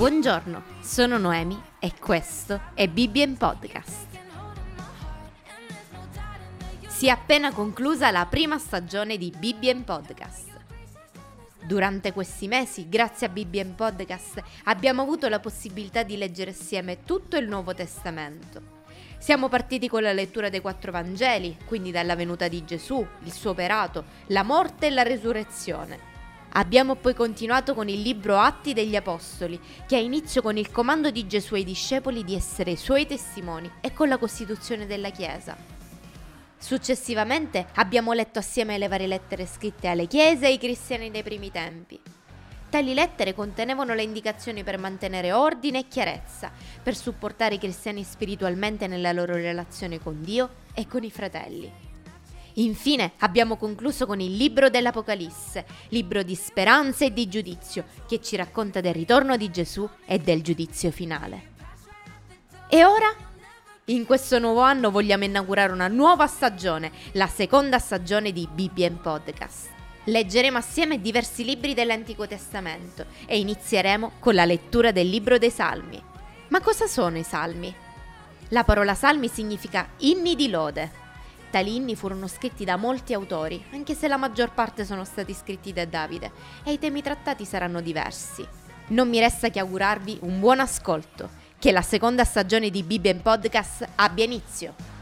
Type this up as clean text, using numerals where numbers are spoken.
Buongiorno, sono Noemi e questo è Bibbia in Podcast. Si è appena conclusa la prima stagione di Bibbia in Podcast. Durante questi mesi, grazie a Bibbia in Podcast, abbiamo avuto la possibilità di leggere assieme tutto il Nuovo Testamento. Siamo partiti con la lettura dei 4 Vangeli, quindi dalla venuta di Gesù, il suo operato, la morte e la resurrezione. Abbiamo poi continuato con il libro Atti degli Apostoli, che ha inizio con il comando di Gesù ai discepoli di essere i suoi testimoni e con la costituzione della Chiesa. Successivamente abbiamo letto assieme le varie lettere scritte alle chiese e ai cristiani dei primi tempi. Tali lettere contenevano le indicazioni per mantenere ordine e chiarezza, per supportare i cristiani spiritualmente nella loro relazione con Dio e con i fratelli. Infine abbiamo concluso con il libro dell'Apocalisse, libro di speranza e di giudizio, che ci racconta del ritorno di Gesù e del giudizio finale. E ora? In questo nuovo anno vogliamo inaugurare una nuova stagione, la seconda stagione di Bibbia in Podcast. Leggeremo assieme diversi libri dell'Antico Testamento e inizieremo con la lettura del Libro dei Salmi. Ma cosa sono i Salmi? La parola Salmi significa inni di lode. Tali inni furono scritti da molti autori, anche se la maggior parte sono stati scritti da Davide, e i temi trattati saranno diversi. Non mi resta che augurarvi un buon ascolto, che la seconda stagione di Bibbia in Podcast abbia inizio!